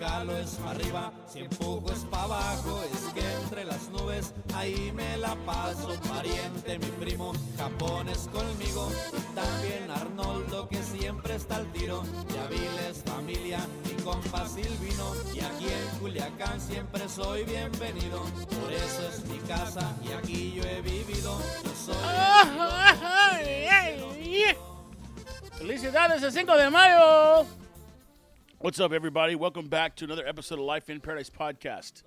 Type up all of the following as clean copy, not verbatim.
Jalo es arriba, si empujo es pa' abajo, es que entre las nubes ahí me la paso. Pariente, mi primo, Japón es conmigo, y también Arnoldo que siempre está al tiro. De Aviles, familia, mi compa Silvino, y aquí en Culiacán siempre soy bienvenido. Por eso es mi casa y aquí yo he vivido. Yo soy ¡Felicidades el 5 de mayo! What's up, everybody? Welcome back to another episode of Life in Paradise podcast.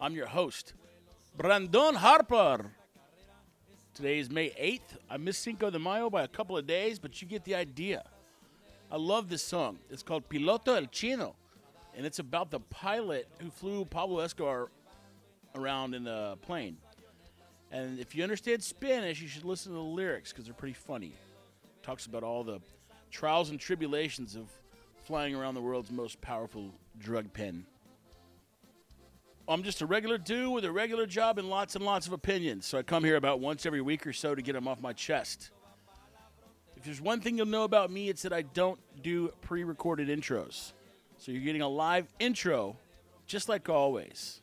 I'm your host, Brandon Harper. Today is May 8th. I missed Cinco de Mayo by a couple of days, but you get the idea. I love this song. It's called Piloto El Chino, and it's about the pilot who flew Pablo Escobar around in the plane. And if you understand Spanish, you should listen to the lyrics because they're pretty funny. It talks about all the trials and tribulations of flying around the world's most powerful drug pen. I'm just a regular dude with a regular job and lots of opinions, so I come here about once every week or so to get them off my chest. If there's one thing you'll know about me, it's that I don't do pre-recorded intros. So you're getting a live intro, just like always.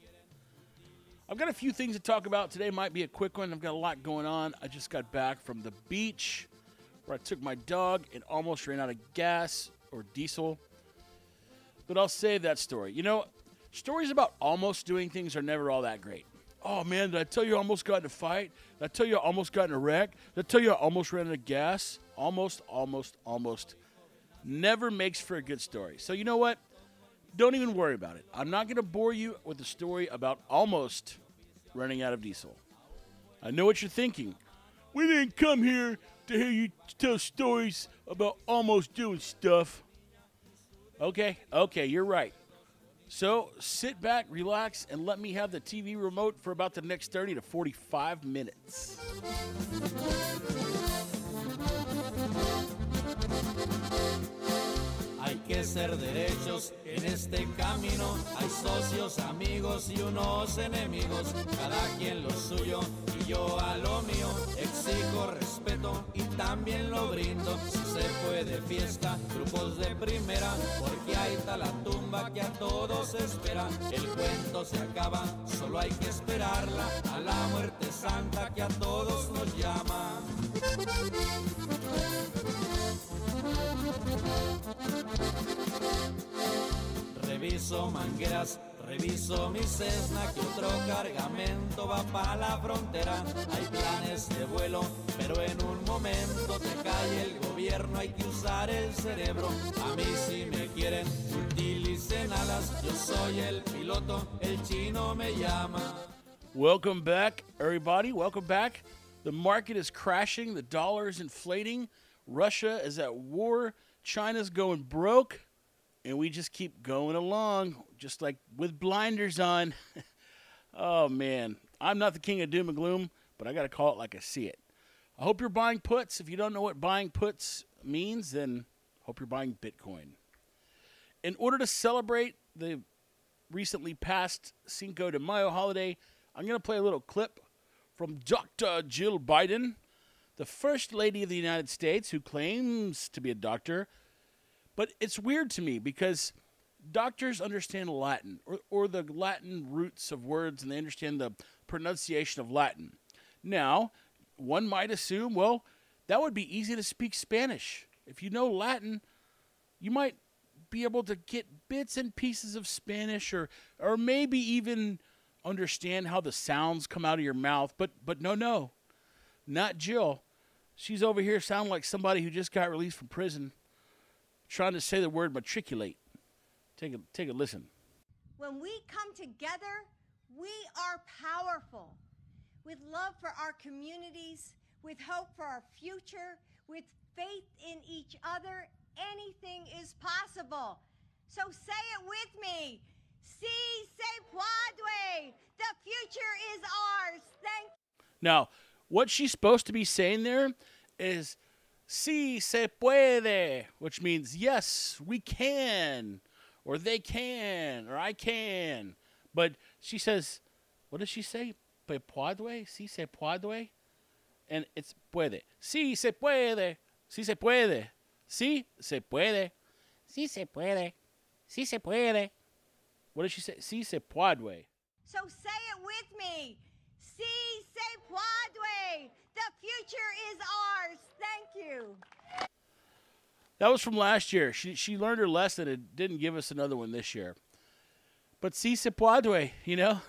I've got a few things to talk about today. Might be a quick one. I've got a lot going on. I just got back from the beach where I took my dog and almost ran out of gas or diesel, but I'll save that story. You know, stories about almost doing things are never all that great. Oh, man, did I tell you I almost got in a fight? Did I tell you I almost got in a wreck? Did I tell you I almost ran out of gas? Almost never makes for a good story. So you know what? Don't even worry about it. I'm not going to bore you with a story about almost running out of diesel. I know what you're thinking. We didn't come here to hear you tell stories about almost doing stuff. Okay, you're right. So sit back, relax, and let me have the TV remote for about the next 30 to 45 minutes. Hay que ser derechos en este camino. Hay socios, amigos y unos enemigos. Cada quien lo suyo y yo a lo mío. Exijo respeto y también lo brindo. Si se fue de fiesta, grupos de primera. Porque ahí está la tumba que a todos espera. El cuento se acaba, solo hay que esperarla. A la muerte santa que a todos nos llama. Reviso mangueras, reviso mi Cessna, que otro cargamento va para la frontera. Hay planes de vuelo, pero en un momento te cae el gobierno, hay que usar el cerebro. A mí si me quieren, utilicen alas, yo soy el piloto, el chino me llama. Welcome back, everybody, welcome back. The market is crashing, the dollar is inflating, Russia is at war, China's going broke, and we just keep going along, just like with blinders on. Oh, man. I'm not the king of doom and gloom, but I got to call it like I see it. I hope you're buying puts. If you don't know what buying puts means, then hope you're buying Bitcoin. In order to celebrate the recently passed Cinco de Mayo holiday, I'm going to play a little clip from Dr. Jill Biden, the First Lady of the United States, who claims to be a doctor. But it's weird to me because doctors understand Latin or the Latin roots of words, and they understand the pronunciation of Latin. Now, one might assume, well, that would be easy to speak Spanish. If you know Latin, you might be able to get bits and pieces of Spanish or maybe even understand how the sounds come out of your mouth. But no, not Jill. She's over here sounding like somebody who just got released from prison, trying to say the word matriculate. Take a listen. When we come together, we are powerful. With love for our communities, with hope for our future, with faith in each other, anything is possible. So say it with me. Si se puede. The future is ours. Thank you. Now, what she's supposed to be saying there is sí se puede, which means yes, we can, or they can, or I can. But she says, what does she say? ¿Se puede? ¿Sí se puede? And it's puede. Sí se puede. Sí se puede. Sí se puede. Sí se puede. Sí se puede. What did she say? Sí se puede. So say it with me. Sí se puede. The future is ours. Thank you. That was from last year. She learned her lesson and didn't give us another one this year. But sí se puede, you know?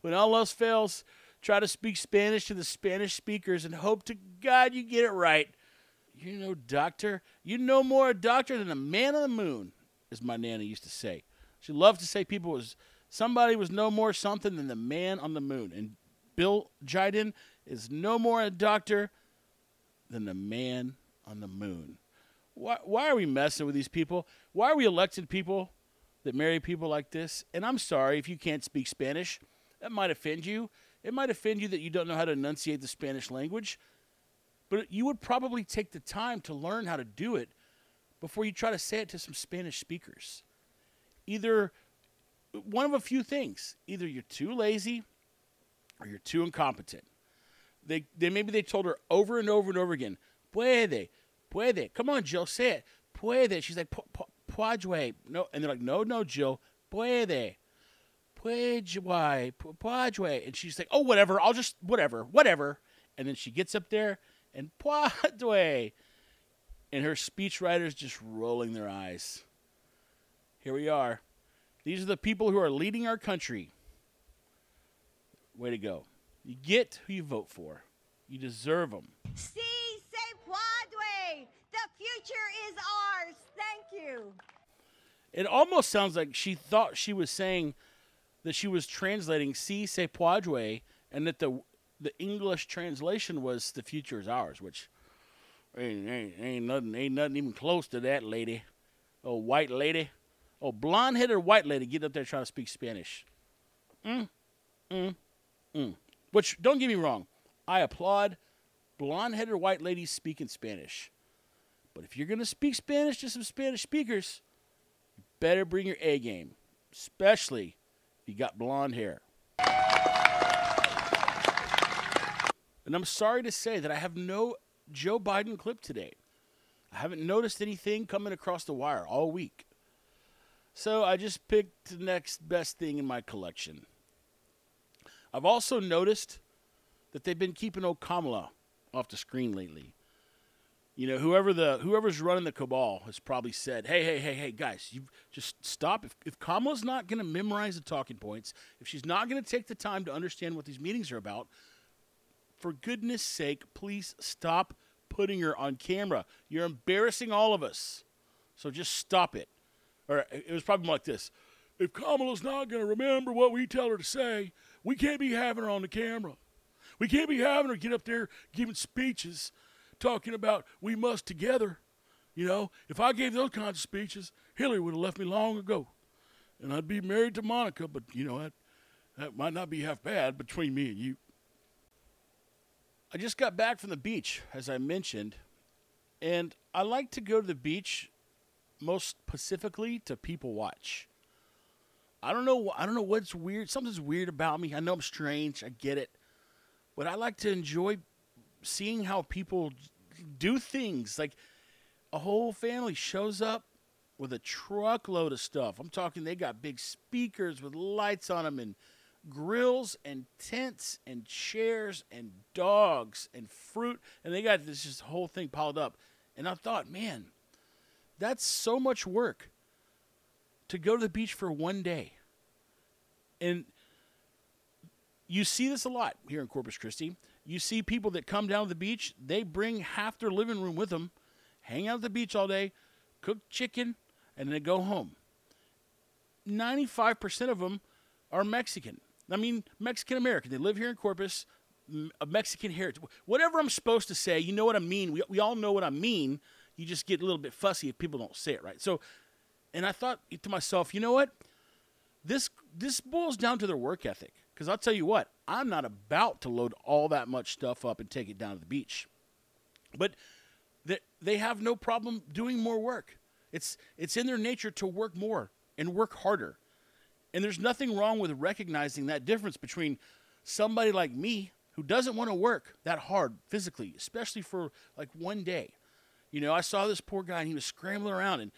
When all else fails, try to speak Spanish to the Spanish speakers and hope to God you get it right. You know, doctor, you know more a doctor than a man on the moon, as my Nana used to say. She loved to say somebody was no more something than the man on the moon. And Bill Biden is no more a doctor than the man on the moon. Why are we messing with these people? Why are we electing people that marry people like this? And I'm sorry if you can't speak Spanish. That might offend you. It might offend you that you don't know how to enunciate the Spanish language, but you would probably take the time to learn how to do it before you try to say it to some Spanish speakers. Either one of a few things. Either you're too lazy or you're too incompetent. Maybe they told her over and over and over again, puede, puede. Come on, Jill, say it. Puede. She's like, puede. No, and they're like, no, Jill, puede. And she's like, oh, whatever, I'll just, whatever. And then she gets up there and puede. And her speechwriters just rolling their eyes. Here we are. These are the people who are leading our country. Way to go. You get who you vote for. You deserve them. Sí se puede. The future is ours. Thank you. It almost sounds like she thought she was saying that she was translating "sí se puede" and that the English translation was "the future is ours," which ain't nothing even close to that, lady. Oh, white lady, oh, blonde-headed white lady, get up there trying to speak Spanish. Which, don't get me wrong, I applaud blonde-headed white ladies speaking Spanish, but if you're gonna speak Spanish to some Spanish speakers, you better bring your A game, especially. You got blonde hair. And I'm sorry to say that I have no Joe Biden clip today. I haven't noticed anything coming across the wire all week. So I just picked the next best thing in my collection. I've also noticed that they've been keeping old Kamala off the screen lately. You know, whoever's running the cabal has probably said, hey, guys, you just stop. If Kamala's not going to memorize the talking points, if she's not going to take the time to understand what these meetings are about, for goodness sake, please stop putting her on camera. You're embarrassing all of us. So just stop it. Or it was probably like this. If Kamala's not going to remember what we tell her to say, we can't be having her on the camera. We can't be having her get up there giving speeches talking about we must together. You know, if I gave those kinds of speeches, Hillary would have left me long ago. And I'd be married to Monica, but, you know, that might not be half bad between me and you. I just got back from the beach, as I mentioned, and I like to go to the beach most specifically to people watch. I don't know what's weird. Something's weird about me. I know I'm strange. I get it. But I like to enjoy seeing how people do things. Like a whole family shows up with a truckload of stuff. I'm talking they got big speakers with lights on them and grills and tents and chairs and dogs and fruit. And they got this just whole thing piled up. And I thought, man, that's so much work to go to the beach for one day. And you see this a lot here in Corpus Christi. You see people that come down to the beach, they bring half their living room with them, hang out at the beach all day, cook chicken, and then go home. 95% of them are Mexican. I mean, Mexican-American. They live here in Corpus, a Mexican heritage. Whatever I'm supposed to say, you know what I mean. We all know what I mean. You just get a little bit fussy if people don't say it right. So, and I thought to myself, you know what? This boils down to their work ethic. Because I'll tell you what, I'm not about to load all that much stuff up and take it down to the beach. But They have no problem doing more work. It's in their nature to work more and work harder. And there's nothing wrong with recognizing that difference between somebody like me who doesn't want to work that hard physically, especially for like one day. You know, I saw this poor guy and he was scrambling around and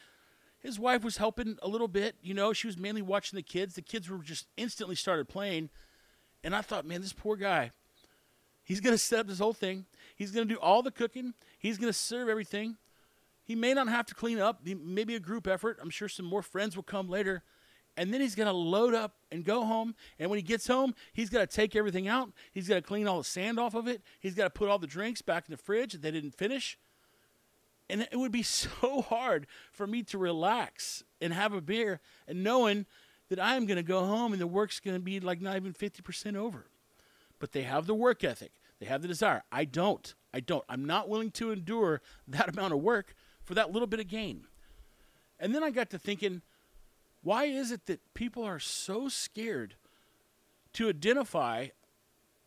his wife was helping a little bit. You know, she was mainly watching the kids. The kids were just instantly started playing. And I thought, man, this poor guy, he's going to set up this whole thing. He's going to do all the cooking. He's going to serve everything. He may not have to clean up. Maybe a group effort. I'm sure some more friends will come later. And then he's going to load up and go home. And when he gets home, he's got to take everything out. He's got to clean all the sand off of it. He's got to put all the drinks back in the fridge that they didn't finish. And it would be so hard for me to relax and have a beer and knowing that I'm going to go home and the work's going to be like not even 50% over. But they have the work ethic. They have the desire. I don't. I'm not willing to endure that amount of work for that little bit of gain. And then I got to thinking, why is it that people are so scared to identify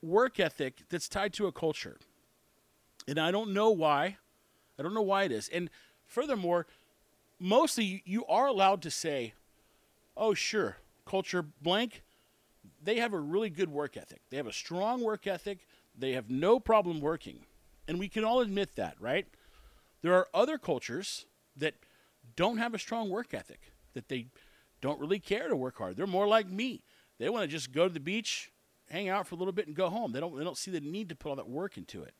work ethic that's tied to a culture? And I don't know why. I don't know why it is. And furthermore, mostly you are allowed to say, oh, sure, culture blank, they have a really good work ethic. They have a strong work ethic. They have no problem working. And we can all admit that, right? There are other cultures that don't have a strong work ethic, that they don't really care to work hard. They're more like me. They want to just go to the beach, hang out for a little bit, and go home. They don't see the need to put all that work into it.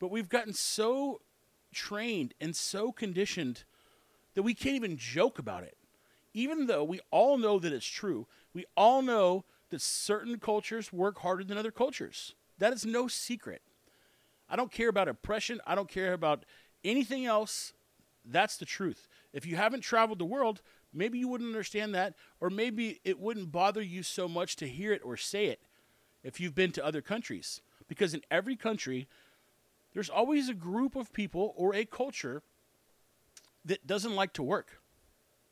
But we've gotten so trained and so conditioned that we can't even joke about it. Even though we all know that it's true, we all know that certain cultures work harder than other cultures. That is no secret. I don't care about oppression. I don't care about anything else. That's the truth. If you haven't traveled the world, maybe you wouldn't understand that, or maybe it wouldn't bother you so much to hear it or say it if you've been to other countries. Because in every country, there's always a group of people or a culture that doesn't like to work.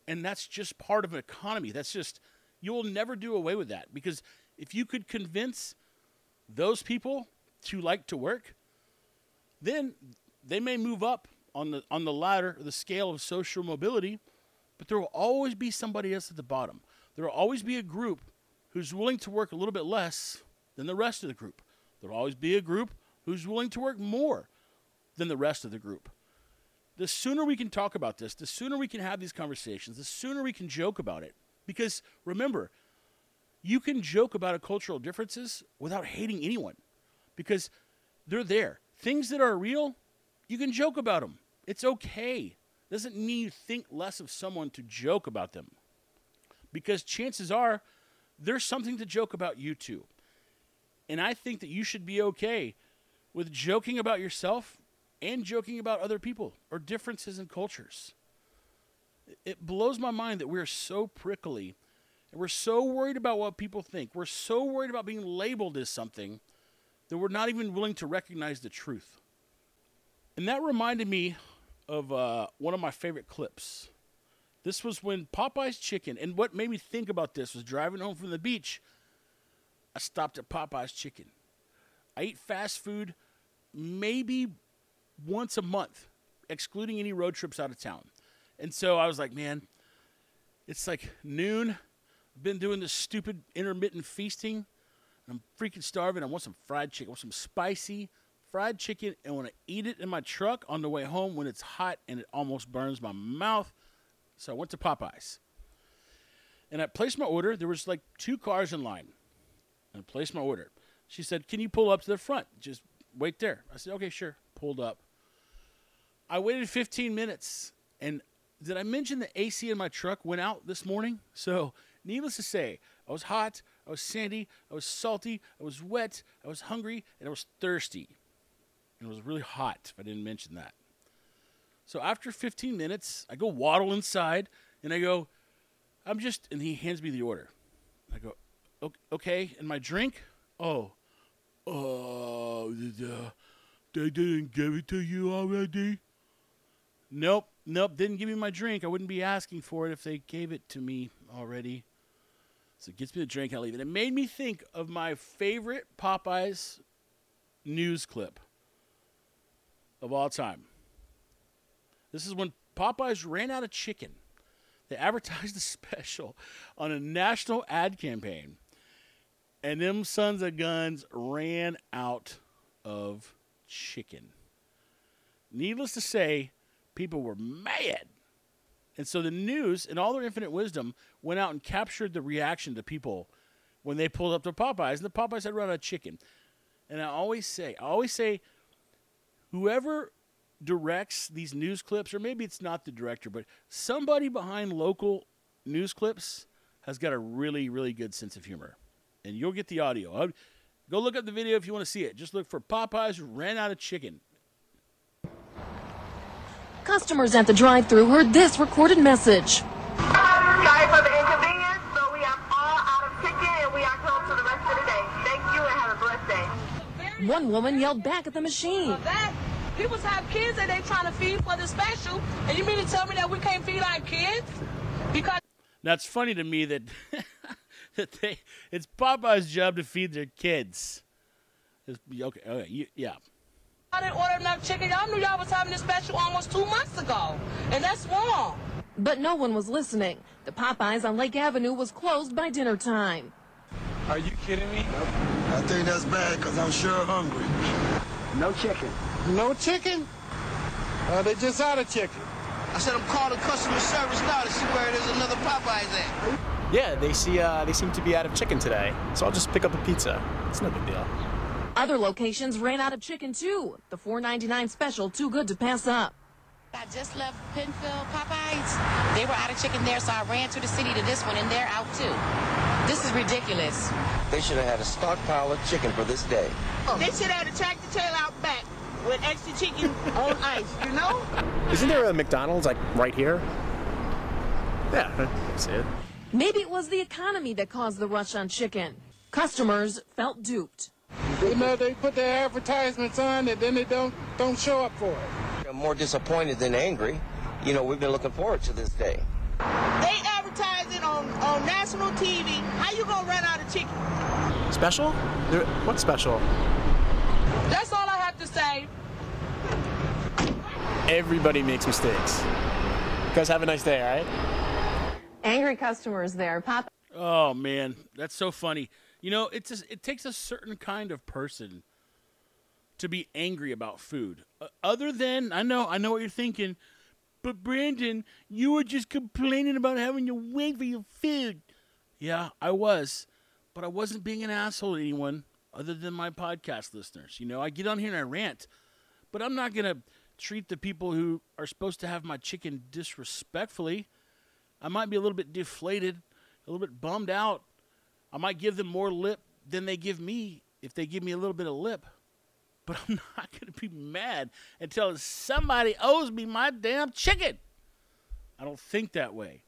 And that's just part of an economy. That's just, you'll never do away with that. Because if you could convince those people to like to work, then they may move up on the ladder, the scale of social mobility, but there will always be somebody else at the bottom. There will always be a group who's willing to work a little bit less than the rest of the group. There will always be a group who's willing to work more than the rest of the group. The sooner we can talk about this, the sooner we can have these conversations, the sooner we can joke about it. Because remember, you can joke about cultural differences without hating anyone because they're there. Things that are real, you can joke about them. It's okay. Doesn't mean you think less of someone to joke about them. Because chances are, there's something to joke about you too. And I think that you should be okay with joking about yourself and joking about other people or differences in cultures. It blows my mind that we're so prickly and we're so worried about what people think. We're so worried about being labeled as something that we're not even willing to recognize the truth. And that reminded me of one of my favorite clips. This was when Popeye's Chicken, and what made me think about this was driving home from the beach, I stopped at Popeye's Chicken. I eat fast food maybe once a month, excluding any road trips out of town. And so I was like, man, it's like noon. I've been doing this stupid intermittent feasting. And I'm freaking starving. I want some fried chicken. I want some spicy fried chicken, and want to eat it in my truck on the way home when it's hot and it almost burns my mouth. So I went to Popeyes and I placed my order. There was like two cars in line and I placed my order. She said, can you pull up to the front? Just wait there. I said, okay, sure. Pulled up. I waited 15 minutes. And did I mention the AC in my truck went out this morning? So needless to say, I was hot. I was sandy. I was salty. I was wet. I was hungry and I was thirsty. And it was really hot, if I didn't mention that. So after 15 minutes, I go waddle inside, and I go, and he hands me the order. I go, okay, and my drink? Oh, they didn't give it to you already? Nope, didn't give me my drink. I wouldn't be asking for it if they gave it to me already. So it gets me the drink, I leave it. It made me think of my favorite Popeyes news clip. of all time. This is when Popeyes ran out of chicken. They advertised a special on a national ad campaign, and them sons of guns ran out of chicken. Needless to say, people were mad. And so the news, in all their infinite wisdom, went out and captured the reaction to people when they pulled up to Popeyes, and the Popeyes had run out of chicken. And I always say, whoever directs these news clips, or maybe it's not the director, but somebody behind local news clips has got a really, really good sense of humor. And you'll get the audio. Go look up the video if you want to see it. Just look for Popeyes ran out of chicken. Customers at the drive-thru heard this recorded message. Sorry for the inconvenience, but we are all out of chicken and we are closed for the rest of the day. Thank you and have a blessed day. One woman yelled back at the machine. People have kids that they're trying to feed for the special, and you mean to tell me that we can't feed our kids? Because that's funny to me that it's Popeye's job to feed their kids. Okay, yeah. I didn't order enough chicken. Y'all knew y'all was having a special almost 2 months ago, and that's wrong. But no one was listening. The Popeyes on Lake Avenue was closed by dinner time. Are you kidding me? Nope. I think that's bad because I'm sure hungry. No chicken. No chicken? They just out of chicken. I said I'm calling customer service now to see where there's another Popeyes at. Yeah, they seem to be out of chicken today, so I'll just pick up a pizza. It's no big deal. Other locations ran out of chicken, too. The $4.99 special, too good to pass up. I just left Penfield Popeyes. They were out of chicken there, so I ran to the city to this one, and they're out, too. This is ridiculous. They should have had a stockpile of chicken for this day. Oh. They should have had a tractor trailer out back with extra chicken on ice, you know? Isn't there a McDonald's, like, right here? Yeah, that's it. Maybe it was the economy that caused the rush on chicken. Customers felt duped. You know, they put their advertisements on and then they don't show up for it. I'm more disappointed than angry. You know, we've been looking forward to this day. They advertising on national TV. How you gonna run out of chicken? Special? What special? That's all I have to say. Everybody makes mistakes. You guys have a nice day, all right? Angry customers there. Pop. Oh, man, that's so funny. You know, it takes a certain kind of person to be angry about food. Other than, I know what you're thinking, but Brandon, you were just complaining about having to wait for your food. Yeah, I was, but I wasn't being an asshole to anyone other than my podcast listeners. You know, I get on here and I rant, but I'm not going to treat the people who are supposed to have my chicken disrespectfully. I might be a little bit deflated, a little bit bummed out. I might give them more lip than they give me if they give me a little bit of lip. But I'm not going to be mad until somebody owes me my damn chicken. I don't think that way.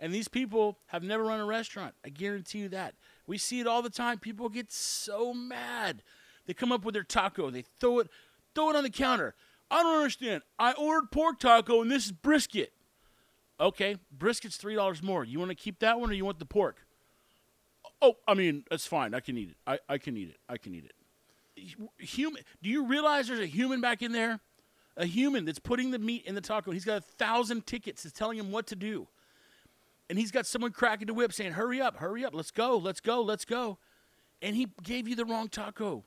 And these people have never run a restaurant. I guarantee you that. We see it all the time. People get so mad. They come up with their taco. They throw it on the counter. I don't understand. I ordered pork taco and this is brisket. Okay, brisket's $3 more. You want to keep that one or you want the pork? Oh, I mean, that's fine. I can eat it. I can eat it. Human. Do you realize there's a human back in there? A human that's putting the meat in the taco. He's got 1,000 tickets. It's telling him what to do. And he's got someone cracking the whip saying, hurry up. Let's go. And he gave you the wrong taco.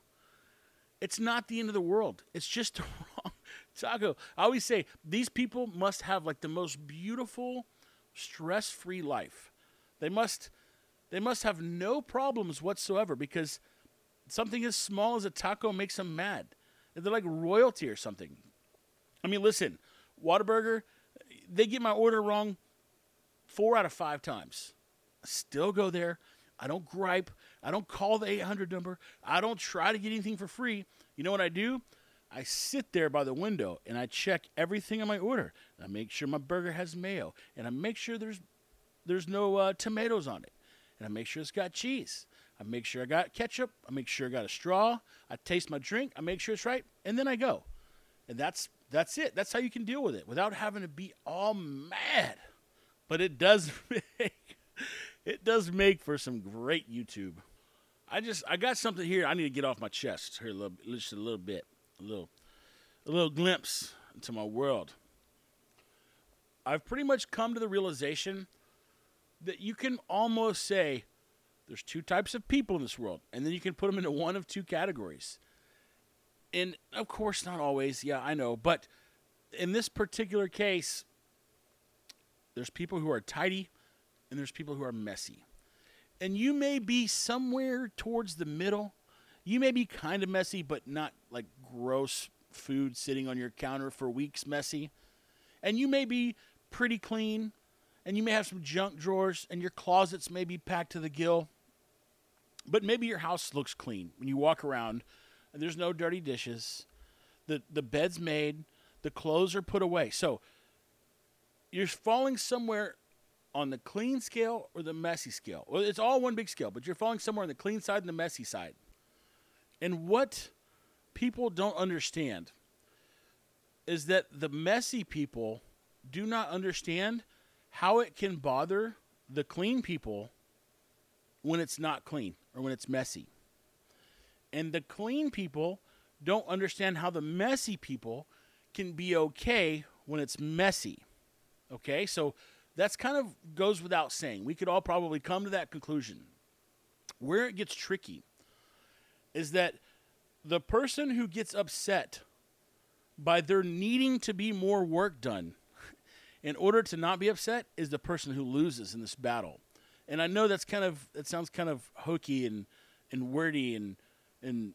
It's not the end of the world. It's just the wrong taco. I always say these people must have like the most beautiful, stress-free life. They must have no problems whatsoever because something as small as a taco makes them mad. They're like royalty or something. I mean, listen, Whataburger, they get my order wrong 4 out of 5 times. I still go there. I don't gripe. I don't call the 800 number. I don't try to get anything for free. You know what I do? I sit there by the window, and I check everything on my order. I make sure my burger has mayo, and I make sure there's no tomatoes on it. And I make sure it's got cheese. I make sure I got ketchup. I make sure I got a straw. I taste my drink. I make sure it's right. And then I go. And that's it. That's how you can deal with it without having to be all mad. But it does make for some great YouTube. I got something here I need to get off my chest here a little bit. a little glimpse into my world. I've pretty much come to the realization that you can almost say there's two types of people in this world, and then you can put them into one of two categories. And, of course, not always. Yeah, I know. But in this particular case, there's people who are tidy and there's people who are messy. And you may be somewhere towards the middle. You may be kind of messy, but not like gross food sitting on your counter for weeks messy. And you may be pretty clean, and you may have some junk drawers, and your closets may be packed to the gill. But maybe your house looks clean when you walk around, and there's no dirty dishes. The bed's made. The clothes are put away. So you're falling somewhere on the clean scale or the messy scale. Well, it's all one big scale, but you're falling somewhere on the clean side and the messy side. And what people don't understand is that the messy people do not understand how it can bother the clean people when it's not clean or when it's messy. And the clean people don't understand how the messy people can be okay when it's messy. Okay, so that's kind of goes without saying. We could all probably come to that conclusion. Where it gets tricky is that the person who gets upset by their needing to be more work done in order to not be upset is the person who loses in this battle. And I know that's kind of, it sounds kind of hokey and wordy and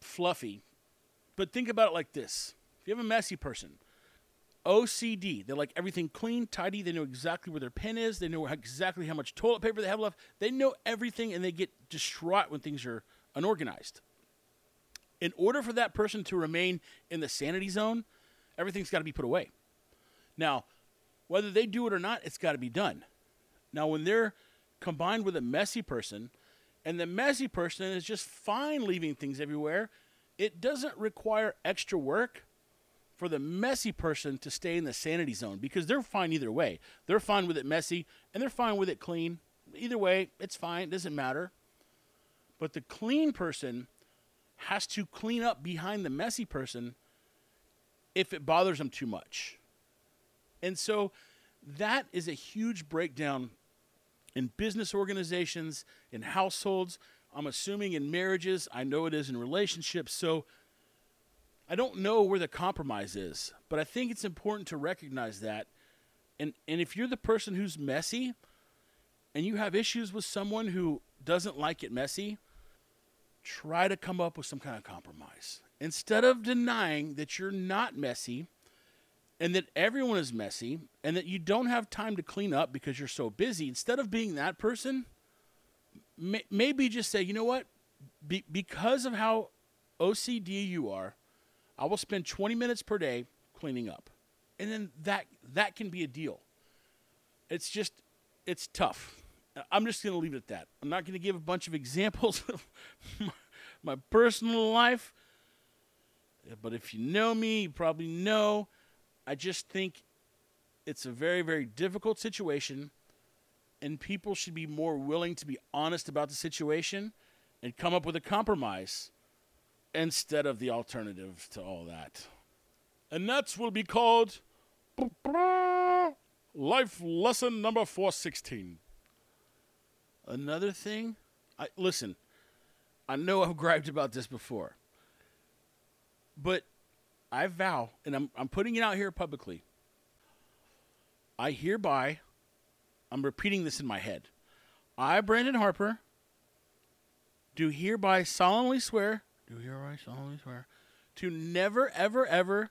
fluffy, but think about it like this. If you have a messy person, OCD, they like everything clean, tidy, they know exactly where their pen is, they know exactly how much toilet paper they have left, they know everything, and they get distraught when things are unorganized. In order for that person to remain in the sanity zone, everything's got to be put away. Now, whether they do it or not, it's got to be done. Now, when they're combined with a messy person, and the messy person is just fine leaving things everywhere, it doesn't require extra work for the messy person to stay in the sanity zone because they're fine either way. They're fine with it messy, and they're fine with it clean. Either way, it's fine. It doesn't matter. But the clean person has to clean up behind the messy person if it bothers them too much. And so that is a huge breakdown in business organizations, in households, I'm assuming in marriages. I know it is in relationships. So I don't know where the compromise is, but I think it's important to recognize that. And if you're the person who's messy and you have issues with someone who doesn't like it messy, try to come up with some kind of compromise. Instead of denying that you're not messy and that everyone is messy and that you don't have time to clean up because you're so busy, instead of being that person, maybe just say, you know what, because of how OCD you are, I will spend 20 minutes per day cleaning up. And then that can be a deal. It's just, it's tough. I'm just going to leave it at that. I'm not going to give a bunch of examples of my personal life. But if you know me, you probably know. I just think it's a very, very difficult situation. And people should be more willing to be honest about the situation and come up with a compromise instead of the alternative to all that. And that will be called life lesson number 416. Another thing, listen, I know I've griped about this before, but I vow, and I'm putting it out here publicly, I'm repeating this in my head. I, Brandon Harper, do hereby solemnly swear, to never, ever, ever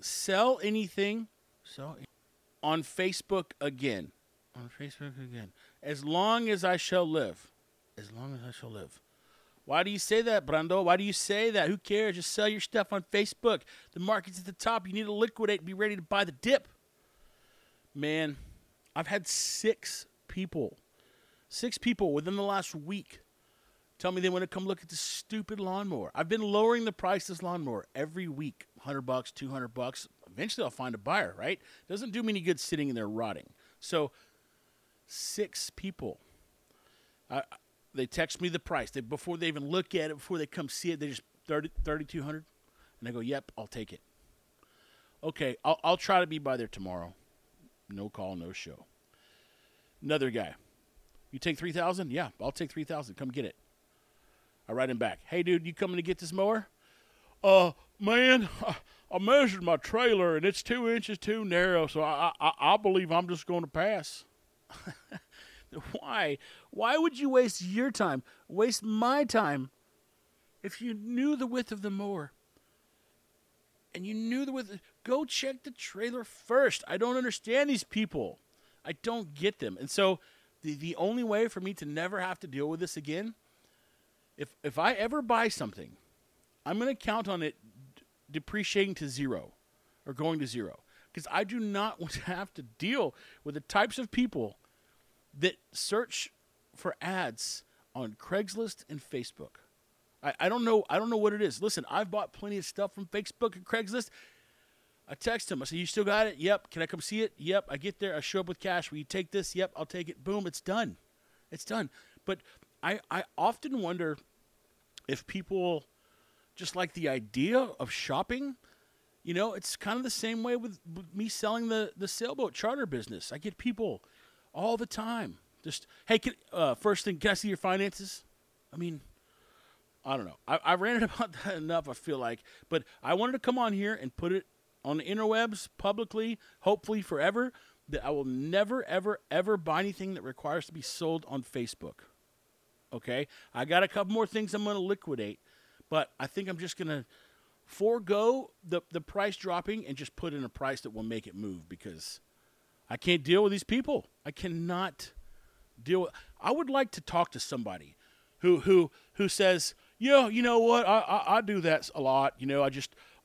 sell anything on Facebook again. As long as I shall live. Why do you say that, Brando? Why do you say that? Who cares? Just sell your stuff on Facebook. The market's at the top. You need to liquidate and be ready to buy the dip. Man, I've had six people within the last week tell me they want to come look at this stupid lawnmower. I've been lowering the price of this lawnmower every week. $100, $200. Eventually I'll find a buyer, right? Doesn't do me any good sitting in there rotting. So 6 people, they text me the price. Before they even look at it, before they come see it, they just $3,200. And I go, yep, I'll take it. Okay, I'll try to be by there tomorrow. No call, no show. Another guy. You take 3,000? Yeah, I'll take 3,000. Come get it. I write him back. Hey, dude, you coming to get this mower? Man, I measured my trailer, and it's 2 inches too narrow, so I believe I'm just going to pass. Why? Why would you waste your time, waste my time, if you knew the width of the mower? And you knew the width. Go check the trailer first. I don't understand these people. I don't get them. And so the only way for me to never have to deal with this again, if I ever buy something, I'm going to count on it depreciating to zero or going to zero, because I do not want to have to deal with the types of people that search for ads on Craigslist and Facebook. I don't know. I don't know what it is. Listen, I've bought plenty of stuff from Facebook and Craigslist. I text him. I say, you still got it? Yep. Can I come see it? Yep. I get there. I show up with cash. Will you take this? Yep. I'll take it. Boom. It's done. It's done. But I often wonder if people just like the idea of shopping. You know, it's kind of the same way with me selling the sailboat charter business. I get people all the time. Just, hey, first thing, can I see your finances? I mean, I don't know. I ranted about that enough, I feel like. But I wanted to come on here and put it on the interwebs publicly, hopefully forever, that I will never, ever, ever buy anything that requires to be sold on Facebook. Okay? I got a couple more things I'm going to liquidate, but I think I'm just going to forego the price dropping and just put in a price that will make it move, because I can't deal with these people. I cannot deal with. I would like to talk to somebody who says, yeah, you know what? I do that a lot. You know,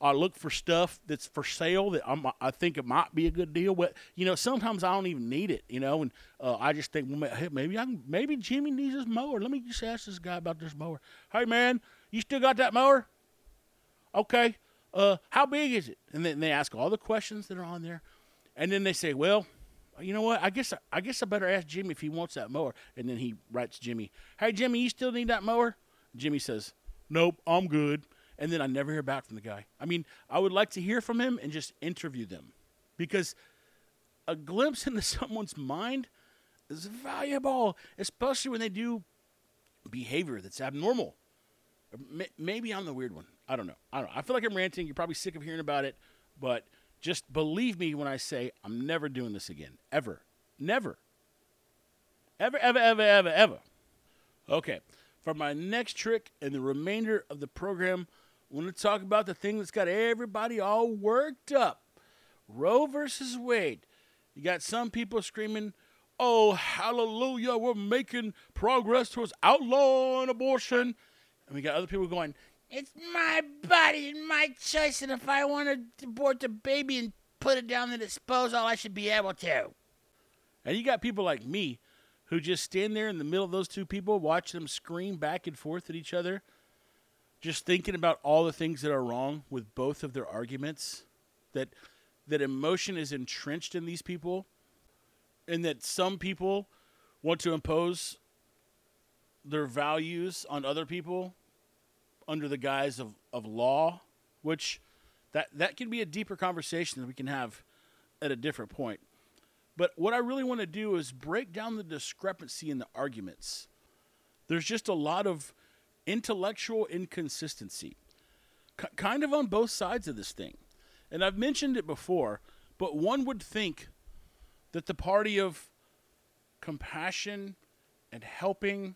I look for stuff that's for sale that I think it might be a good deal. But, you know, sometimes I don't even need it, you know. And I just think, well, hey, maybe Jimmy needs his mower. Let me just ask this guy about this mower. Hey, man, you still got that mower? Okay. How big is it? And then they ask all the questions that are on there. And then they say, well, you know what? I guess I better ask Jimmy if he wants that mower. And then he writes Jimmy, hey, Jimmy, you still need that mower? Jimmy says, nope, I'm good. And then I never hear back from the guy. I mean, I would like to hear from him and just interview them, because a glimpse into someone's mind is valuable, especially when they do behavior that's abnormal. Maybe I'm the weird one. I don't know. I feel like I'm ranting. You're probably sick of hearing about it, but just believe me when I say I'm never doing this again, ever. Never. Ever, ever, ever, ever, ever. Okay. For my next trick and the remainder of the program, I want to talk about the thing that's got everybody all worked up. Roe versus Wade. You got some people screaming, oh, hallelujah, we're making progress towards outlawing abortion. And we got other people going, it's my body and my choice, and if I want to abort the baby and put it down the disposal, I should be able to. And you got people like me who just stand there in the middle of those two people, watch them scream back and forth at each other, just thinking about all the things that are wrong with both of their arguments, that emotion is entrenched in these people, and that some people want to impose their values on other people under the guise of law, which that can be a deeper conversation that we can have at a different point. But what I really want to do is break down the discrepancy in the arguments. There's just a lot of intellectual inconsistency, kind of on both sides of this thing. And I've mentioned it before, but one would think that the party of compassion and helping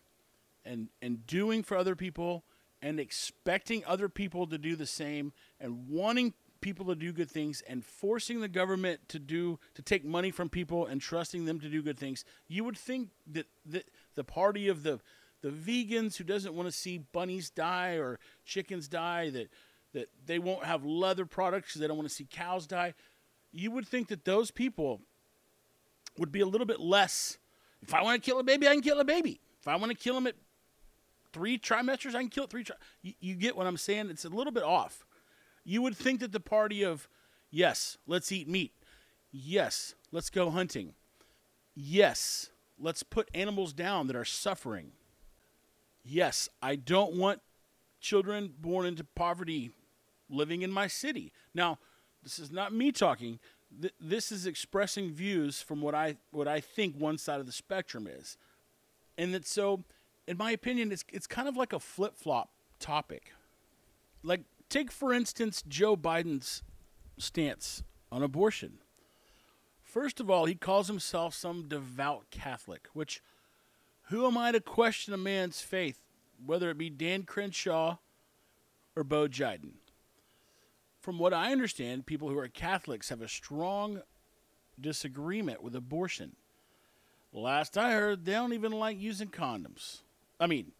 and doing for other people and expecting other people to do the same and wanting people to do good things and forcing the government to take money from people and trusting them to do good things. You would think that the party of the vegans who doesn't want to see bunnies die or chickens die, that they won't have leather products because they don't want to see cows die. You would think that those people would be a little bit less. If I want to kill a baby, I can kill a baby. If I want to kill him at 3 trimesters, I can kill it 3 trimesters. You get what I'm saying? It's a little bit off. You would think that the party of, yes, let's eat meat. Yes, let's go hunting. Yes, let's put animals down that are suffering. Yes, I don't want children born into poverty living in my city. Now, this is not me talking. This is expressing views from what I think one side of the spectrum is. And that, so, in my opinion, it's kind of like a flip-flop topic. Like, take, for instance, Joe Biden's stance on abortion. First of all, he calls himself some devout Catholic, which, who am I to question a man's faith, whether it be Dan Crenshaw or Beau Biden? From what I understand, people who are Catholics have a strong disagreement with abortion. Last I heard, they don't even like using condoms. I mean,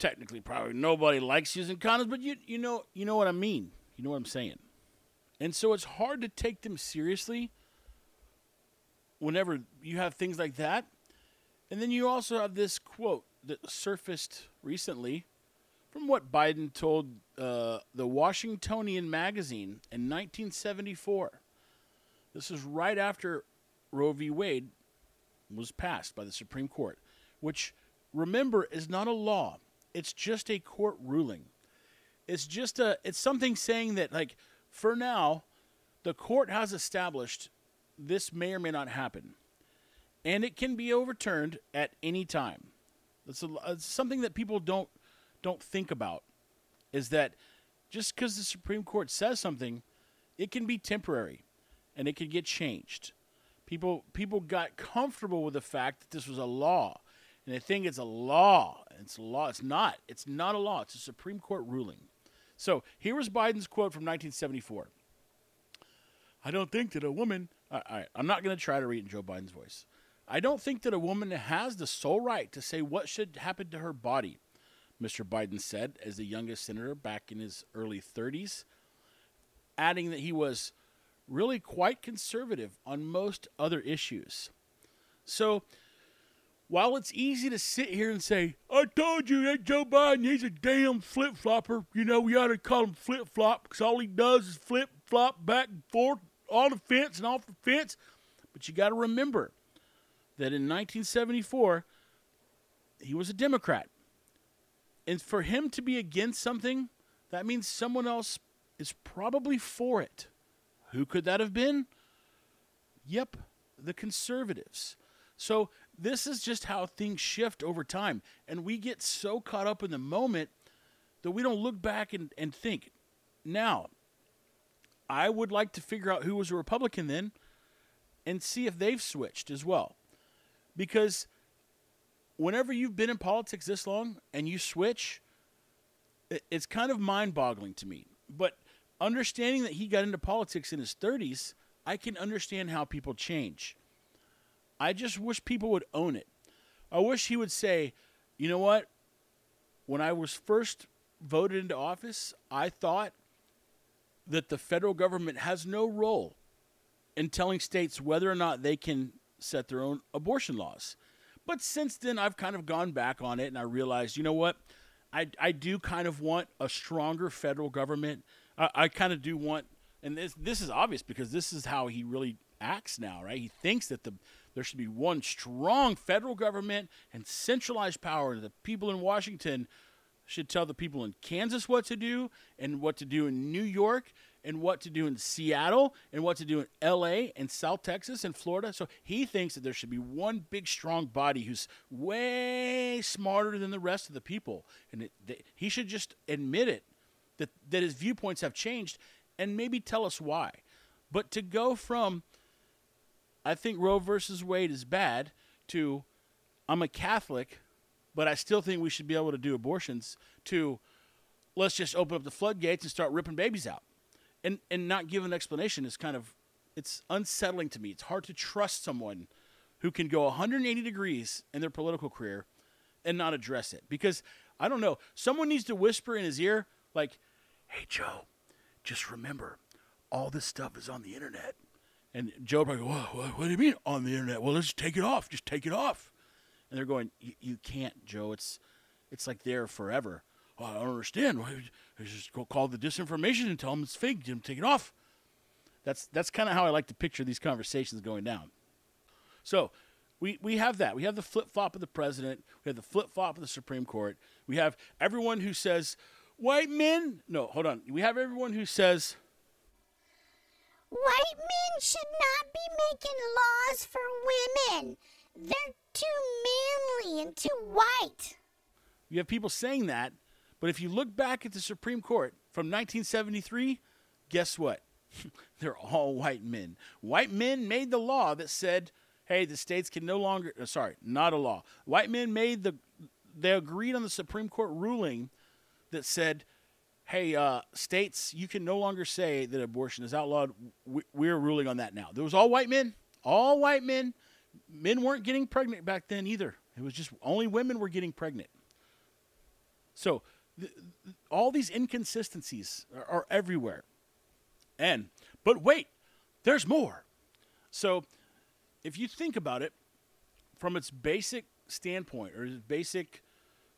technically, probably nobody likes using condoms, but you know what I mean. You know what I'm saying. And so it's hard to take them seriously whenever you have things like that. And then you also have this quote that surfaced recently from what Biden told the Washingtonian magazine in 1974. This is right after Roe v. Wade was passed by the Supreme Court, which, remember, is not a law. It's just a court ruling. It's just it's something saying that, like, for now, the court has established this may or may not happen, and it can be overturned at any time. It's something that people don't think about, is that just because the Supreme Court says something, it can be temporary, and it can get changed. People got comfortable with the fact that this was a law, and they think it's a law. It's a law. It's not. It's not a law. It's a Supreme Court ruling. So here was Biden's quote from 1974. I don't think that a woman... All right, I'm not going to try to read in Joe Biden's voice. I don't think that a woman has the sole right to say what should happen to her body, Mr. Biden said as the youngest senator back in his early 30s, adding that he was really quite conservative on most other issues. So while it's easy to sit here and say, I told you that Joe Biden, he's a damn flip-flopper. You know, we ought to call him flip-flop because all he does is flip-flop back and forth, on the fence and off the fence. But you got to remember that in 1974, he was a Democrat. And for him to be against something, that means someone else is probably for it. Who could that have been? Yep, the conservatives. So this is just how things shift over time. And we get so caught up in the moment that we don't look back and think. Now, I would like to figure out who was a Republican then and see if they've switched as well. Because whenever you've been in politics this long and you switch, it's kind of mind-boggling to me. But understanding that he got into politics in his 30s, I can understand how people change. I just wish people would own it. I wish he would say, you know what? When I was first voted into office, I thought that the federal government has no role in telling states whether or not they can set their own abortion laws. But since then, I've kind of gone back on it, and I realized, you know what? I do kind of want a stronger federal government. I kind of do want, and this is obvious because this is how he really acts now, right? He thinks that there should be one strong federal government and centralized power. The people in Washington should tell the people in Kansas what to do, and what to do in New York, and what to do in Seattle, and what to do in L.A. and South Texas and Florida. So he thinks that there should be one big, strong body who's way smarter than the rest of the people. And he should just admit it, that his viewpoints have changed, and maybe tell us why. But to go from, I think Roe versus Wade is bad, to I'm a Catholic, but I still think we should be able to do abortions, to let's just open up the floodgates and start ripping babies out. And not give an explanation is kind of, it's unsettling to me. It's hard to trust someone who can go 180 degrees in their political career and not address it. Because, I don't know, someone needs to whisper in his ear, like, hey, Joe, just remember, all this stuff is on the internet. And Joe probably, whoa, what do you mean on the internet? Well, let's take it off. Just take it off. And they're going, you can't, Joe. It's like there forever. Oh, I don't understand. Just go call the disinformation and tell them it's fake. Take it off. That's kind of how I like to picture these conversations going down. So we have that. We have the flip-flop of the president. We have the flip-flop of the Supreme Court. We have everyone who says, white men. No, hold on. We have everyone who says white men should not be making laws for women. They're too manly and too white. You have people saying that, but if you look back at the Supreme Court from 1973, guess what? They're all white men. White men made the law that said, hey, the states can no longer, sorry, not a law. White men made they agreed on the Supreme Court ruling that said, hey, states, you can no longer say that abortion is outlawed. We're ruling on that now. There was all white men, all white men. Men weren't getting pregnant back then either. It was just only women were getting pregnant. So all these inconsistencies are everywhere. And, but wait, there's more. So if you think about it from its basic standpoint or its basic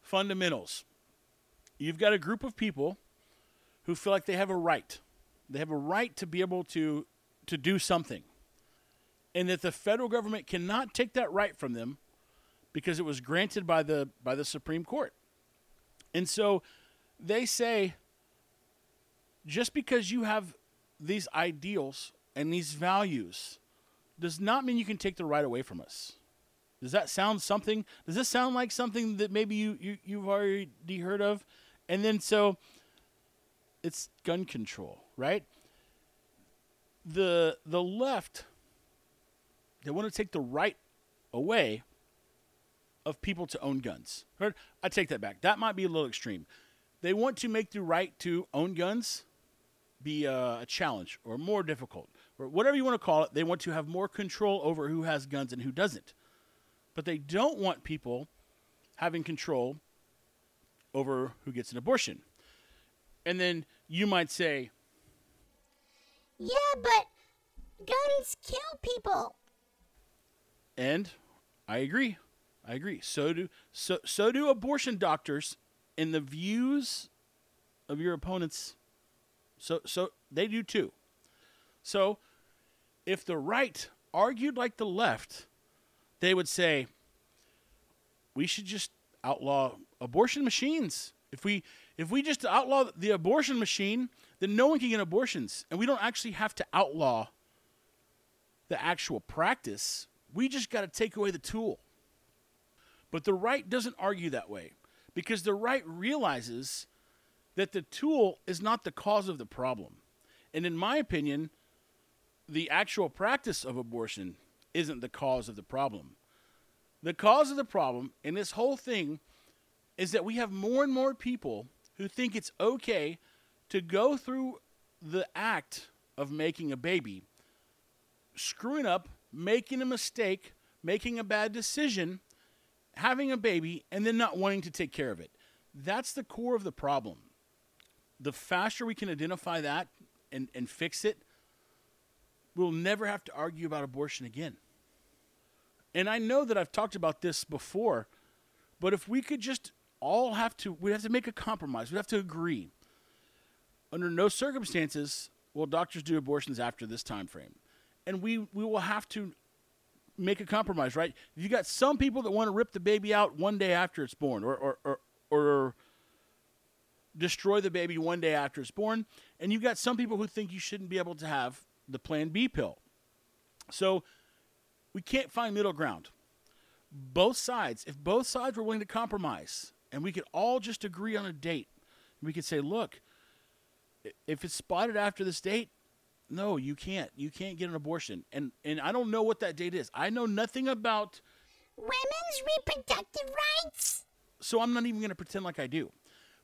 fundamentals, you've got a group of people who feel like they have a right. They have a right to be able to do something. And that the federal government cannot take that right from them because it was granted by the Supreme Court. And so they say, just because you have these ideals and these values does not mean you can take the right away from us. Does that sound something? Does this sound like something that maybe you've already heard of? And then so it's gun control, right? The left, they want to take the right away of people to own guns. I take that back. That might be a little extreme. They want to make the right to own guns be a challenge or more difficult or whatever you want to call it. They want to have more control over who has guns and who doesn't. But they don't want people having control over who gets an abortion. And then you might say, yeah, but guns kill people. And I agree. I agree. So do abortion doctors in the views of your opponents. So they do too. So if the right argued like the left, they would say, we should just outlaw abortion machines. If we just outlaw the abortion machine, then no one can get abortions. And we don't actually have to outlaw the actual practice. We just got to take away the tool. But the right doesn't argue that way because the right realizes that the tool is not the cause of the problem. And in my opinion, the actual practice of abortion isn't the cause of the problem. The cause of the problem in this whole thing is that we have more and more people who think it's okay to go through the act of making a baby, screwing up, making a mistake, making a bad decision, having a baby, and then not wanting to take care of it. That's the core of the problem. The faster we can identify that and fix it, we'll never have to argue about abortion again. And I know that I've talked about this before, but if we could just all we'd have to make a compromise. We'd have to agree. Under no circumstances will doctors do abortions after this time frame. And we will have to make a compromise, right? You got some people that want to rip the baby out one day after it's born or destroy the baby one day after it's born. And you've got some people who think you shouldn't be able to have the Plan B pill. So we can't find middle ground. Both sides, if both sides were willing to compromise and we could all just agree on a date, we could say, look, if it's spotted after this date, no, you can't. You can't get an abortion. And I don't know what that date is. I know nothing about women's reproductive rights. So I'm not even going to pretend like I do.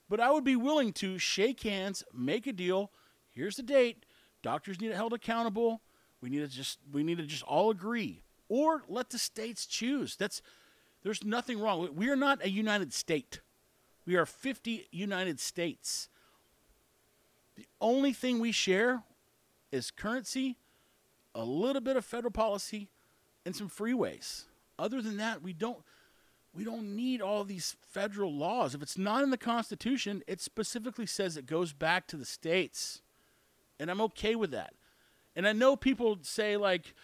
But I would be willing to shake hands, make a deal. Here's the date. Doctors need it held accountable. We need to just all agree. Or let the states choose. There's nothing wrong. We are not a united state. We are 50 United States. The only thing we share is currency, a little bit of federal policy, and some freeways. Other than that, we don't need all these federal laws. If it's not in the Constitution, it specifically says it goes back to the states. And I'm okay with that. And I know people say like,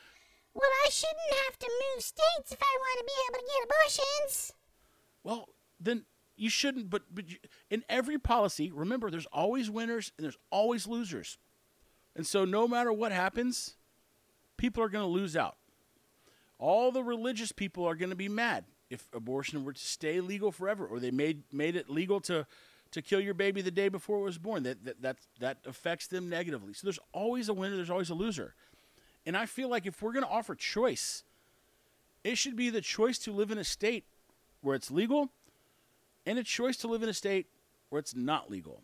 well, I shouldn't have to move states if I want to be able to get abortions. Well, then You shouldn't, but in every policy, remember, there's always winners and there's always losers. And so no matter what happens, people are going to lose out. All the religious people are going to be mad if abortion were to stay legal forever, or they made it legal to kill your baby the day before it was born. That affects them negatively. So there's always a winner. There's always a loser. And I feel like if we're going to offer choice, it should be the choice to live in a state where it's legal and a choice to live in a state where it's not legal.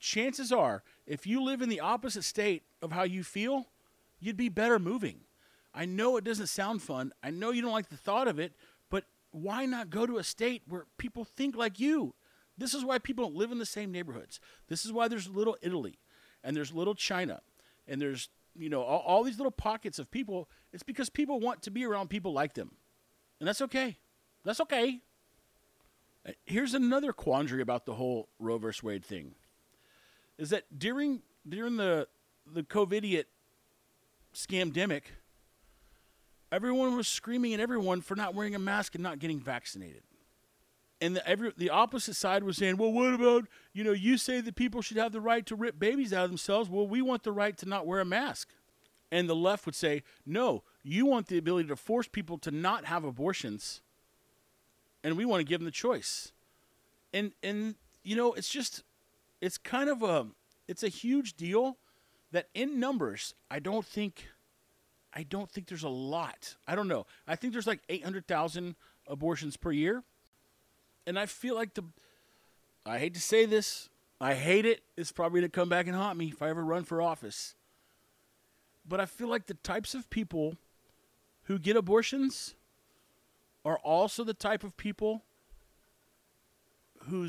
Chances are, if you live in the opposite state of how you feel, you'd be better moving. I know it doesn't sound fun. I know you don't like the thought of it, but why not go to a state where people think like you? This is why people don't live in the same neighborhoods. This is why there's Little Italy and there's Little China and there's, you know, all these little pockets of people. It's because people want to be around people like them. And that's okay. That's okay. Here's another quandary about the whole Roe versus Wade thing, is that during the COVID scamdemic, everyone was screaming at everyone for not wearing a mask and not getting vaccinated. And the opposite side was saying, well, what about, you know, you say that people should have the right to rip babies out of themselves. Well, we want the right to not wear a mask. And the left would say, no, you want the ability to force people to not have abortions, and we want to give them the choice. And you know, it's a huge deal that in numbers, I don't think there's a lot. I don't know. I think there's like 800,000 abortions per year. And I feel like I hate to say this. I hate it. It's probably going to come back and haunt me if I ever run for office. But I feel like the types of people who get abortions are also the type of people who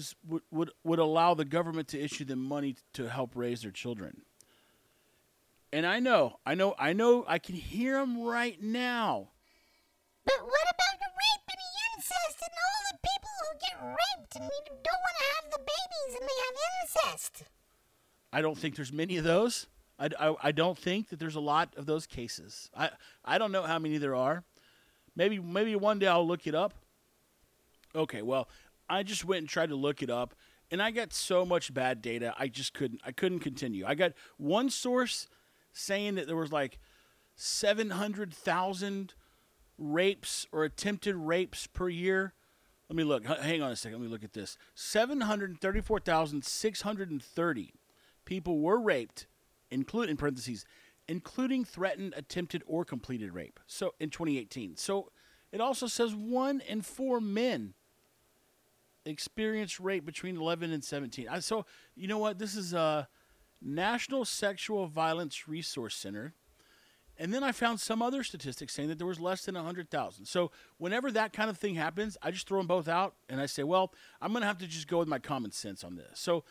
would allow the government to issue them money to help raise their children. And I know, I can hear them right now. But what about the rape and the incest and all the people who get raped and they don't want to have the babies and they have incest? I don't think there's many of those. I don't think that there's a lot of those cases. I don't know how many there are. Maybe one day I'll look it up. Okay, well, I just went and tried to look it up, and I got so much bad data, I couldn't continue. I got one source saying that there was like 700,000 rapes or attempted rapes per year. Let me look. Hang on a second. Let me look at this. 734,630 people were raped, including, in parentheses, including threatened, attempted, or completed rape. So in 2018. So it also says 1 in 4 men experienced rape between 11 and 17. So you know what? This is National Sexual Violence Resource Center. And then I found some other statistics saying that there was less than 100,000. So whenever that kind of thing happens, I just throw them both out and I say, well, I'm going to have to just go with my common sense on this. So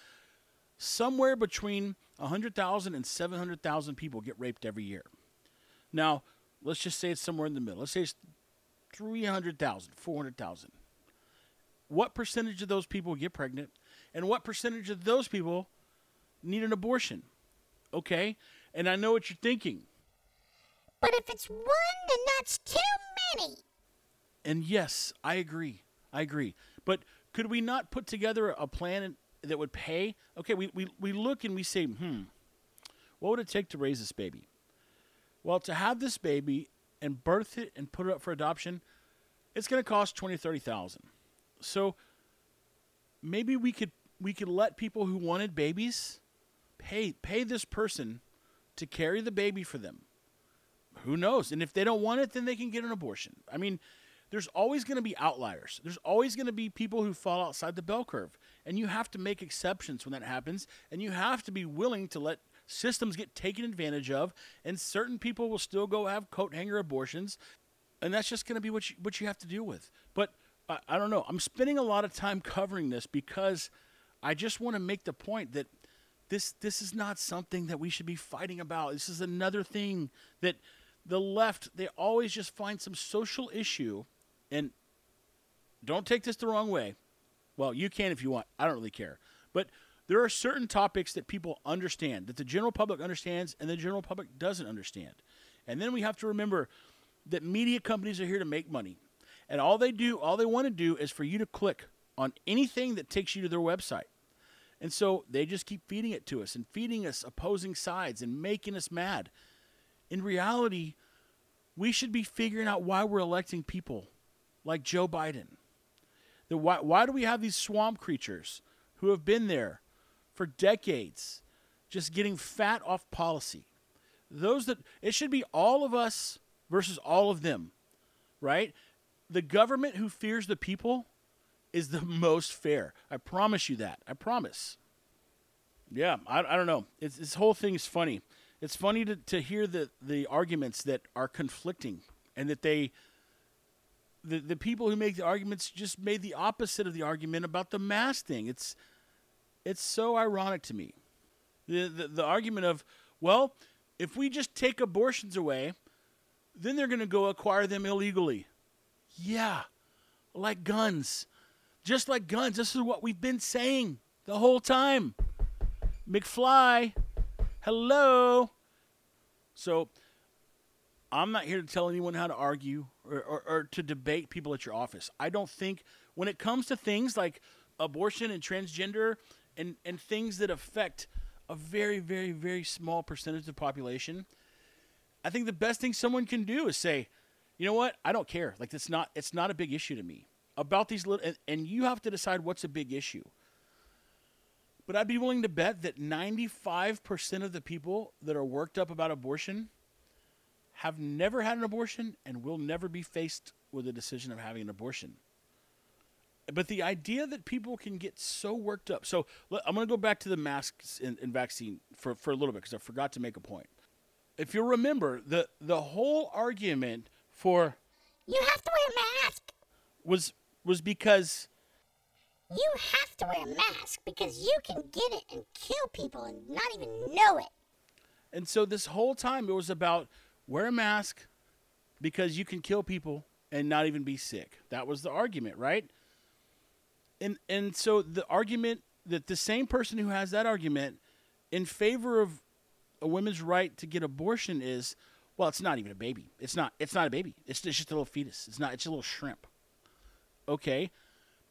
somewhere between 100,000 and 700,000 people get raped every year. Now, let's just say it's somewhere in the middle. Let's say it's 300,000, 400,000. What percentage of those people get pregnant? And what percentage of those people need an abortion? Okay? And I know what you're thinking. But if it's 1, then that's too many. And yes, I agree. But could we not put together a plan that would pay? Okay, we look and we say, what would it take to raise this baby? Well, to have this baby and birth it and put it up for adoption, it's going to cost $20,000, $30,000. So maybe we could let people who wanted babies pay this person to carry the baby for them. Who knows? And if they don't want it, then they can get an abortion. I mean, there's always going to be outliers. There's always going to be people who fall outside the bell curve. And you have to make exceptions when that happens. And you have to be willing to let systems get taken advantage of. And certain people will still go have coat hanger abortions. And that's just going to be what you have to deal with. But I don't know. I'm spending a lot of time covering this because I just want to make the point that this is not something that we should be fighting about. This is another thing that the left, they always just find some social issue, and don't take this the wrong way. Well, you can if you want. I don't really care. But there are certain topics that people understand, that the general public understands, and the general public doesn't understand. And then we have to remember that media companies are here to make money. And all they want to do is for you to click on anything that takes you to their website. And so they just keep feeding it to us and feeding us opposing sides and making us mad. In reality, we should be figuring out why we're electing people like Joe Biden. Why do we have these swamp creatures who have been there for decades just getting fat off policy? It should be all of us versus all of them, right? The government who fears the people is the most fair. I promise you that. I promise. Yeah, I don't know. This whole thing is funny. It's funny to hear the arguments that are conflicting, and that the people who make the arguments just made the opposite of the argument about the mask thing. It's so ironic to me. The argument of, well, if we just take abortions away, then they're going to go acquire them illegally. Yeah, like guns. Just like guns. This is what we've been saying the whole time. McFly, hello. So I'm not here to tell anyone how to argue or to debate people at your office. I don't think, when it comes to things like abortion and transgender and things that affect a very, very, very small percentage of the population, I think the best thing someone can do is say, you know what? I don't care. Like, it's not a big issue to me. About these little, and you have to decide what's a big issue. But I'd be willing to bet that 95% of the people that are worked up about abortion have never had an abortion and will never be faced with the decision of having an abortion. But the idea that people can get so worked up. So I'm going to go back to the masks and vaccine for a little bit, because I forgot to make a point. If you'll remember, the whole argument for you have to wear a mask was because you have to wear a mask because you can get it and kill people and not even know it. And so this whole time it was about wear a mask because you can kill people and not even be sick. That was the argument, right? And so the argument that the same person who has that argument in favor of a woman's right to get abortion is, well, it's not even a baby. It's not a baby. It's just a little fetus. It's a little shrimp. Okay,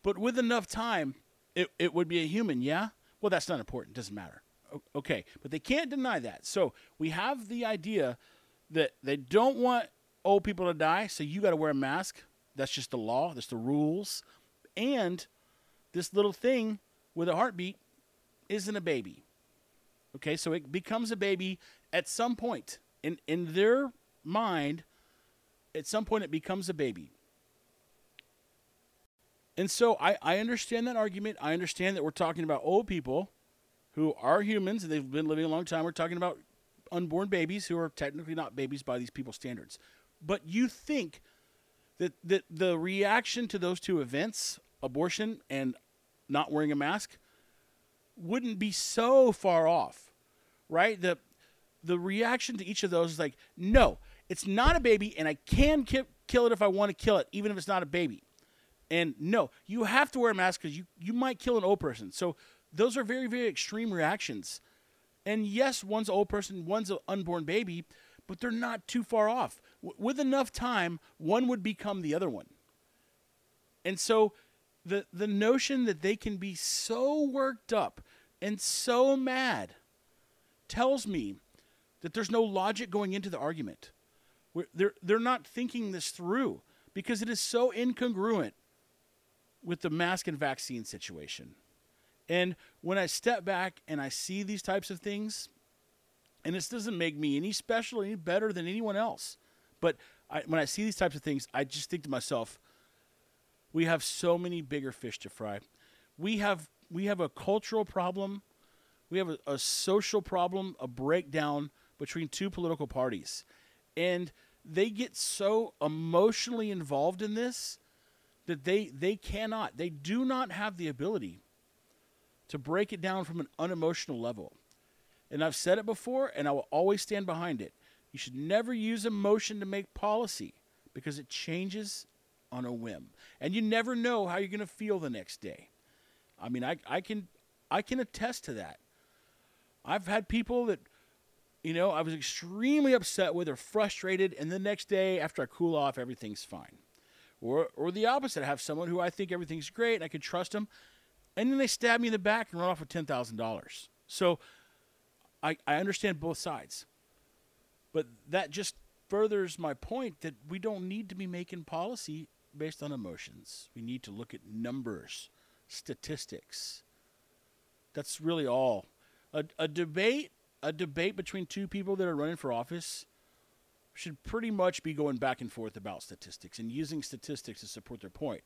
but with enough time, it would be a human, yeah? Well, that's not important. It doesn't matter. Okay, but they can't deny that. So we have the idea that they don't want old people to die, so you got to wear a mask. That's just the law. That's the rules. And this little thing with a heartbeat isn't a baby. Okay, so it becomes a baby at some point. In their mind, at some point it becomes a baby. And so I understand that argument. I understand that we're talking about old people who are humans and they've been living a long time. We're talking about unborn babies who are technically not babies by these people's standards. But you think that the reaction to those two events, abortion and not wearing a mask, wouldn't be so far off, right? The reaction to each of those is like, no, it's not a baby and I can kill it if I want to kill it, even if it's not a baby. And no, you have to wear a mask because you might kill an old person. So those are very, very extreme reactions. And yes, one's an old person, one's an unborn baby, but they're not too far off. With enough time, one would become the other one. And so the notion that they can be so worked up and so mad tells me that there's no logic going into the argument. They're not thinking this through because it is so incongruent with the mask and vaccine situation. And when I step back and I see these types of things, and this doesn't make me any special, any better than anyone else, but when I see these types of things, I just think to myself, we have so many bigger fish to fry. We have a cultural problem. We have a social problem, a breakdown between two political parties. And they get so emotionally involved in this that they do not have the ability to break it down from an unemotional level. And I've said it before, and I will always stand behind it. You should never use emotion to make policy because it changes on a whim. And you never know how you're going to feel the next day. I mean, I can attest to that. I've had people that, you know, I was extremely upset with or frustrated, and the next day after I cool off, everything's fine. Or the opposite. I have someone who I think everything's great and I can trust them, and then they stab me in the back and run off with $10,000. So I understand both sides. But that just furthers my point that we don't need to be making policy based on emotions. We need to look at numbers, statistics. That's really all. A debate between two people that are running for office should pretty much be going back and forth about statistics and using statistics to support their point.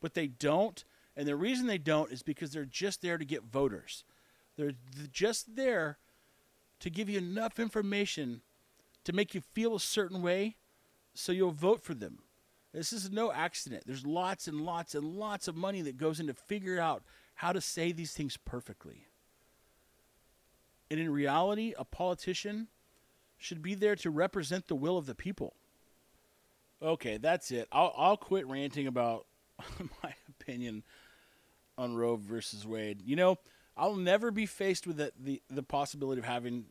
But they don't, and the reason they don't is because they're just there to get voters. They're just there to give you enough information to make you feel a certain way so you'll vote for them. This is no accident. There's lots and lots and lots of money that goes into figuring out how to say these things perfectly. And in reality, a politician should be there to represent the will of the people. Okay, that's it. I'll quit ranting about my opinion on Roe versus Wade. You know, I'll never be faced with the possibility of having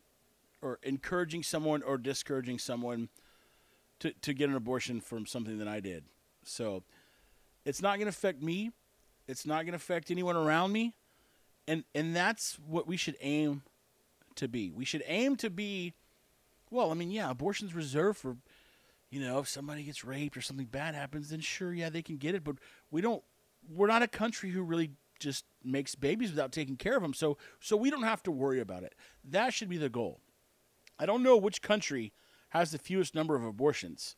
or encouraging someone or discouraging someone to get an abortion from something that I did. So it's not going to affect me. It's not going to affect anyone around me. And that's what we should aim to be. We should aim to be, well, I mean, yeah, abortion's reserved for, you know, if somebody gets raped or something bad happens, then sure, yeah, they can get it. But we're not a country who really just makes babies without taking care of them. So we don't have to worry about it. That should be the goal. I don't know which country has the fewest number of abortions.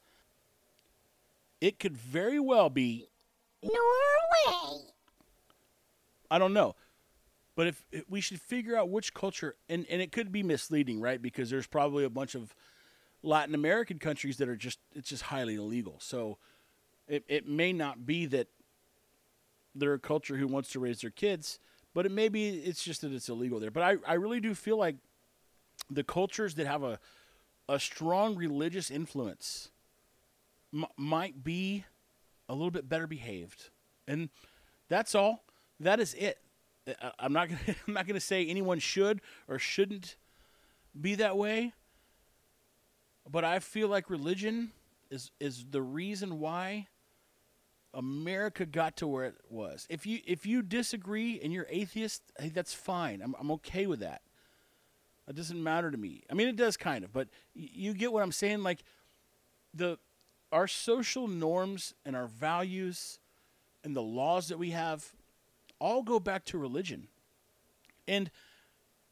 It could very well be Norway. I don't know. But if we should figure out which culture, and it could be misleading, right? Because there's probably a bunch of Latin American countries that are just, it's just highly illegal. So it may not be that they're a culture who wants to raise their kids, but it may be it's just that it's illegal there. But I really do feel like the cultures that have a strong religious influence might be a little bit better behaved. And that's all. That is it. I'm not gonna say anyone should or shouldn't be that way. But I feel like religion is the reason why America got to where it was. If you disagree and you're atheist, hey, that's fine. I'm okay with that. It doesn't matter to me. I mean, it does kind of, but you get what I'm saying. Like our social norms and our values and the laws that we have all go back to religion. And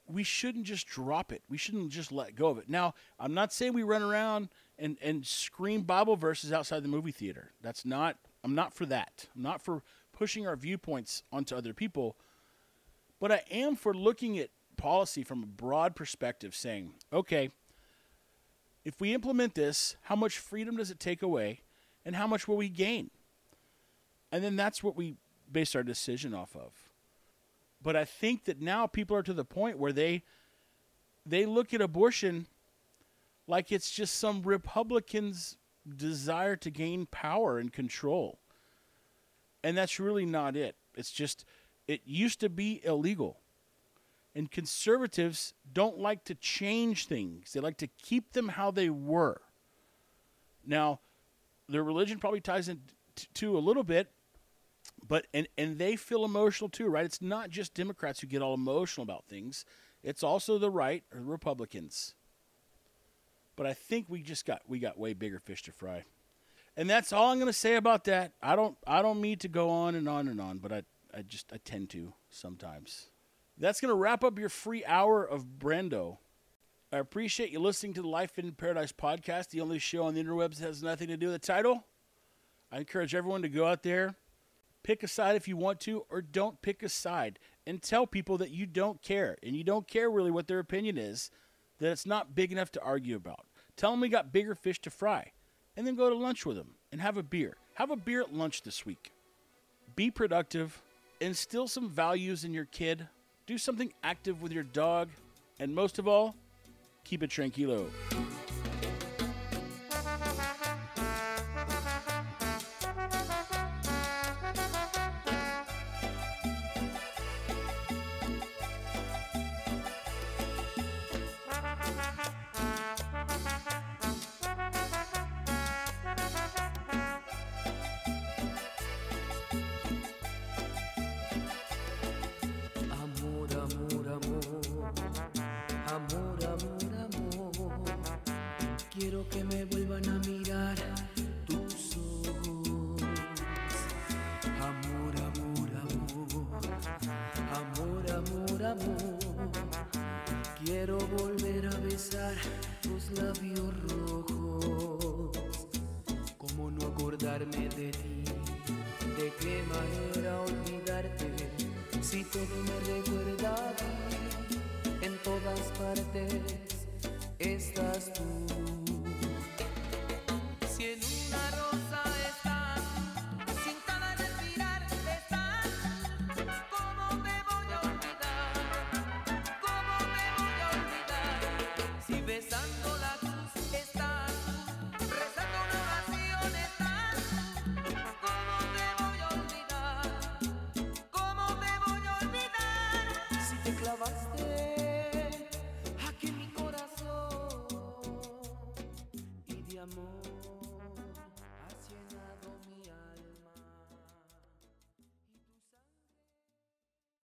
we shouldn't just drop it. We shouldn't just let go of it. Now, I'm not saying we run around and scream Bible verses outside the movie theater. I'm not for that. I'm not for pushing our viewpoints onto other people. But I am for looking at policy from a broad perspective, saying, okay, if we implement this, how much freedom does it take away and how much will we gain? And then that's what we base our decision off of. But I think that now people are to the point where they look at abortion like it's just some Republican's desire to gain power and control. And that's really not it. It's just, it used to be illegal. And conservatives don't like to change things. They like to keep them how they were. Now, their religion probably ties in to a little bit, but and they feel emotional too, right? It's not just Democrats who get all emotional about things. It's also the right or the Republicans. But I think we got way bigger fish to fry. And that's all I'm going to say about that. I don't mean to go on and on and on, but I tend to sometimes. That's going to wrap up your free hour of Brando. I appreciate you listening to the Life in Paradise podcast, the only show on the interwebs that has nothing to do with the title. I encourage everyone to go out there, pick a side if you want to, or don't pick a side, and tell people that you don't care, and you don't care really what their opinion is, that it's not big enough to argue about. Tell them we got bigger fish to fry, and then go to lunch with them and have a beer. Have a beer at lunch this week. Be productive. Instill some values in your kid. Do something active with your dog, and most of all, keep it tranquilo. quiero que me vuelvan a mirar tus ojos. Amor, amor, amor. Amor, amor, amor. Quiero volver a besar tus labios rojos. Cómo no acordarme de ti, de qué manera olvidarte, si todo me recuerda a ti, en todas partes estás tú.